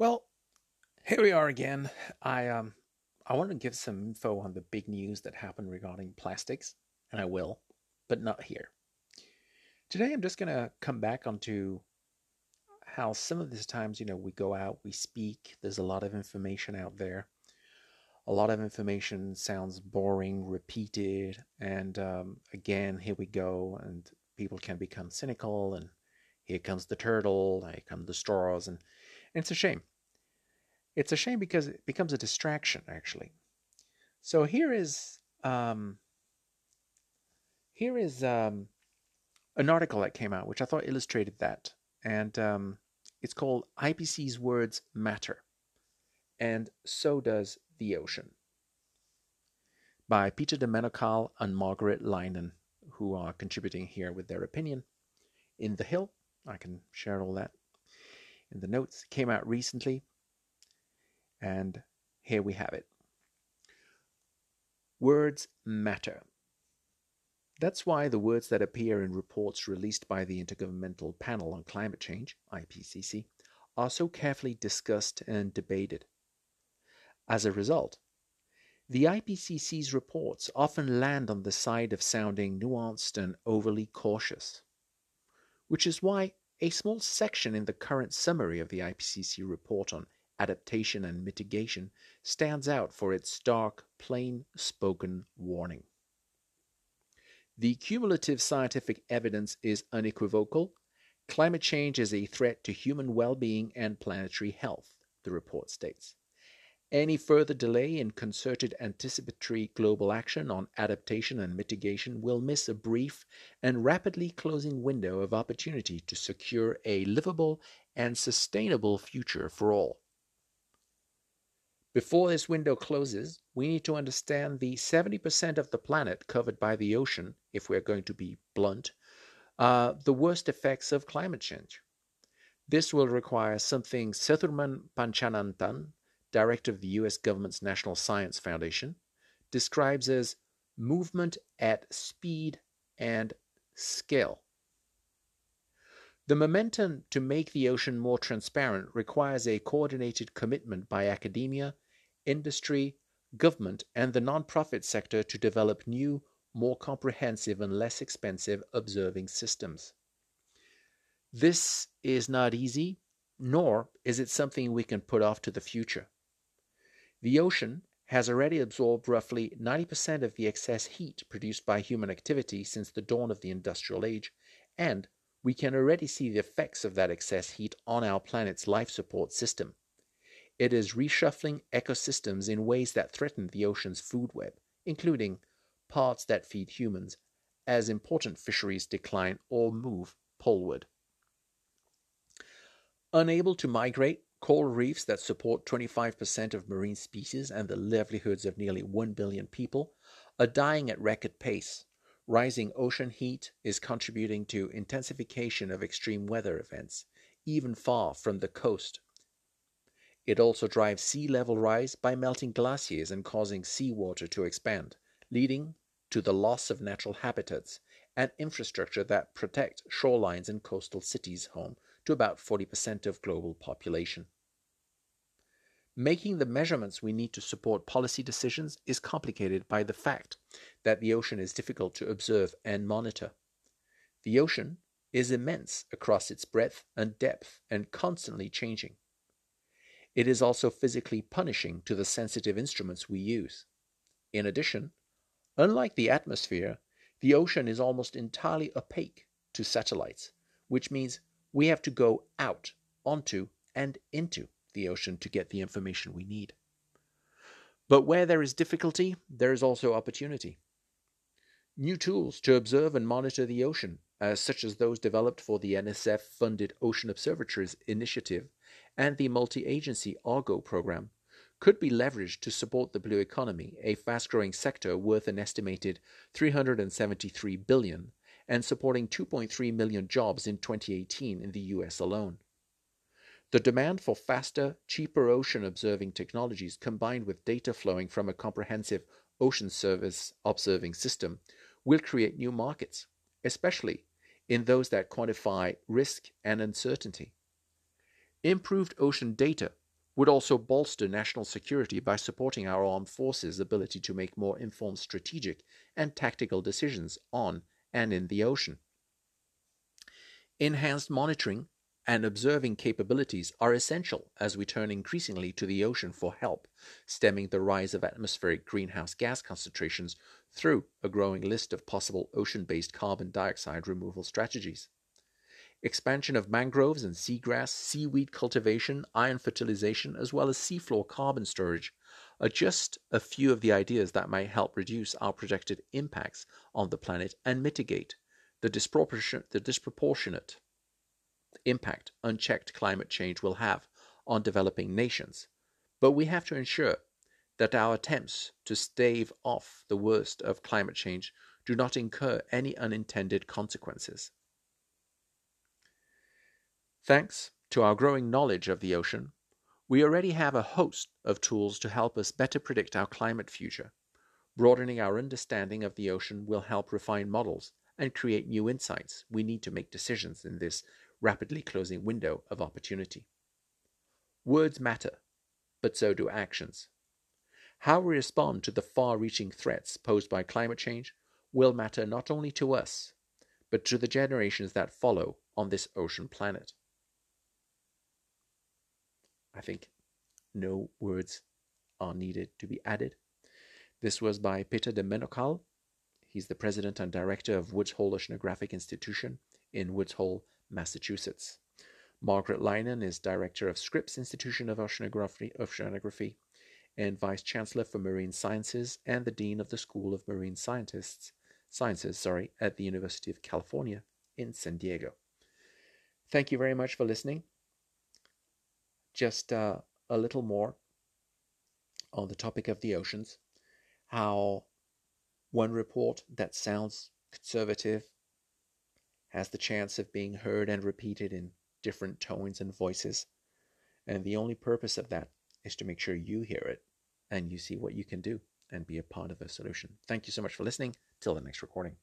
Well, here we are again. I want to give some info on the big news that happened regarding plastics, and I will, but not here. Today I'm just going to come back onto how some of these times, we go out, we speak, there's a lot of information out there. A lot of information sounds boring, repeated, and again, here we go, and people can become cynical, and here comes the turtle, here come the straws, and it's a shame. It's a shame because it becomes a distraction, actually. So here is an article that came out, which I thought illustrated that, and it's called IPC's Words Matter, and So Does the Ocean, by Peter de Menocal and Margaret Leinen, who are contributing here with their opinion in The Hill. I can share all that in the notes. It came out recently, and here we have it. Words matter. That's why the words that appear in reports released by the Intergovernmental Panel on Climate Change, IPCC, are so carefully discussed and debated. As a result, the IPCC's reports often land on the side of sounding nuanced and overly cautious, which is why a small section in the current summary of the IPCC report on adaptation and mitigation stands out for its stark, plain-spoken warning. The cumulative scientific evidence is unequivocal. Climate change is a threat to human well-being and planetary health, the report states. Any further delay in concerted anticipatory global action on adaptation and mitigation will miss a brief and rapidly closing window of opportunity to secure a livable and sustainable future for all. Before this window closes, we need to understand the 70% of the planet covered by the ocean, if we're going to be blunt, the worst effects of climate change. This will require something Sethuraman Panchanathan, director of the U.S. government's National Science Foundation, describes as movement at speed and scale. The momentum to make the ocean more transparent requires a coordinated commitment by academia, industry, government, and the nonprofit sector to develop new, more comprehensive and less expensive observing systems. This is not easy, nor is it something we can put off to the future. The ocean has already absorbed roughly 90% of the excess heat produced by human activity since the dawn of the Industrial Age, and we can already see the effects of that excess heat on our planet's life support system. It is reshuffling ecosystems in ways that threaten the ocean's food web, including parts that feed humans, as important fisheries decline or move poleward. Unable to migrate, coral reefs that support 25% of marine species and the livelihoods of nearly 1 billion people are dying at record pace. Rising ocean heat is contributing to intensification of extreme weather events, even far from the coast. It also drives sea level rise by melting glaciers and causing seawater to expand, leading to the loss of natural habitats and infrastructure that protect shorelines and coastal cities, home to about 40% of global population. Making the measurements we need to support policy decisions is complicated by the fact that the ocean is difficult to observe and monitor. The ocean is immense across its breadth and depth and constantly changing. It is also physically punishing to the sensitive instruments we use. In addition, unlike the atmosphere, the ocean is almost entirely opaque to satellites, which means we have to go out, onto, and into the ocean to get the information we need. But where there is difficulty, there is also opportunity. New tools to observe and monitor the ocean, such as those developed for the NSF-funded Ocean Observatories Initiative and the multi-agency Argo program, could be leveraged to support the blue economy, a fast-growing sector worth an estimated $373 billion, and supporting 2.3 million jobs in 2018 in the U.S. alone. The demand for faster, cheaper ocean-observing technologies combined with data flowing from a comprehensive ocean service observing system will create new markets, especially in those that quantify risk and uncertainty. Improved ocean data would also bolster national security by supporting our armed forces' ability to make more informed strategic and tactical decisions on and in the ocean. Enhanced monitoring and observing capabilities are essential as we turn increasingly to the ocean for help, stemming the rise of atmospheric greenhouse gas concentrations through a growing list of possible ocean-based carbon dioxide removal strategies. Expansion of mangroves and seagrass, seaweed cultivation, iron fertilization, as well as seafloor carbon storage are just a few of the ideas that might help reduce our projected impacts on the planet and mitigate the disproportionate impact unchecked climate change will have on developing nations. But we have to ensure that our attempts to stave off the worst of climate change do not incur any unintended consequences. Thanks to our growing knowledge of the ocean, we already have a host of tools to help us better predict our climate future. Broadening our understanding of the ocean will help refine models and create new insights we need to make decisions in this rapidly closing window of opportunity. Words matter, but so do actions. How we respond to the far-reaching threats posed by climate change will matter not only to us, but to the generations that follow on this ocean planet. I think no words are needed to be added. This was by Peter de Menocal. He's the president and director of Woods Hole Oceanographic Institution in Woods Hole, Massachusetts. Margaret Leinen is director of Scripps Institution of Oceanography and vice chancellor for marine sciences and the dean of the School of Marine Sciences, at the University of California in San Diego. Thank you very much for listening. Just a little more on the topic of the oceans. How one report that sounds conservative has the chance of being heard and repeated in different tones and voices. And the only purpose of that is to make sure you hear it and you see what you can do and be a part of the solution. Thank you so much for listening. Till the next recording.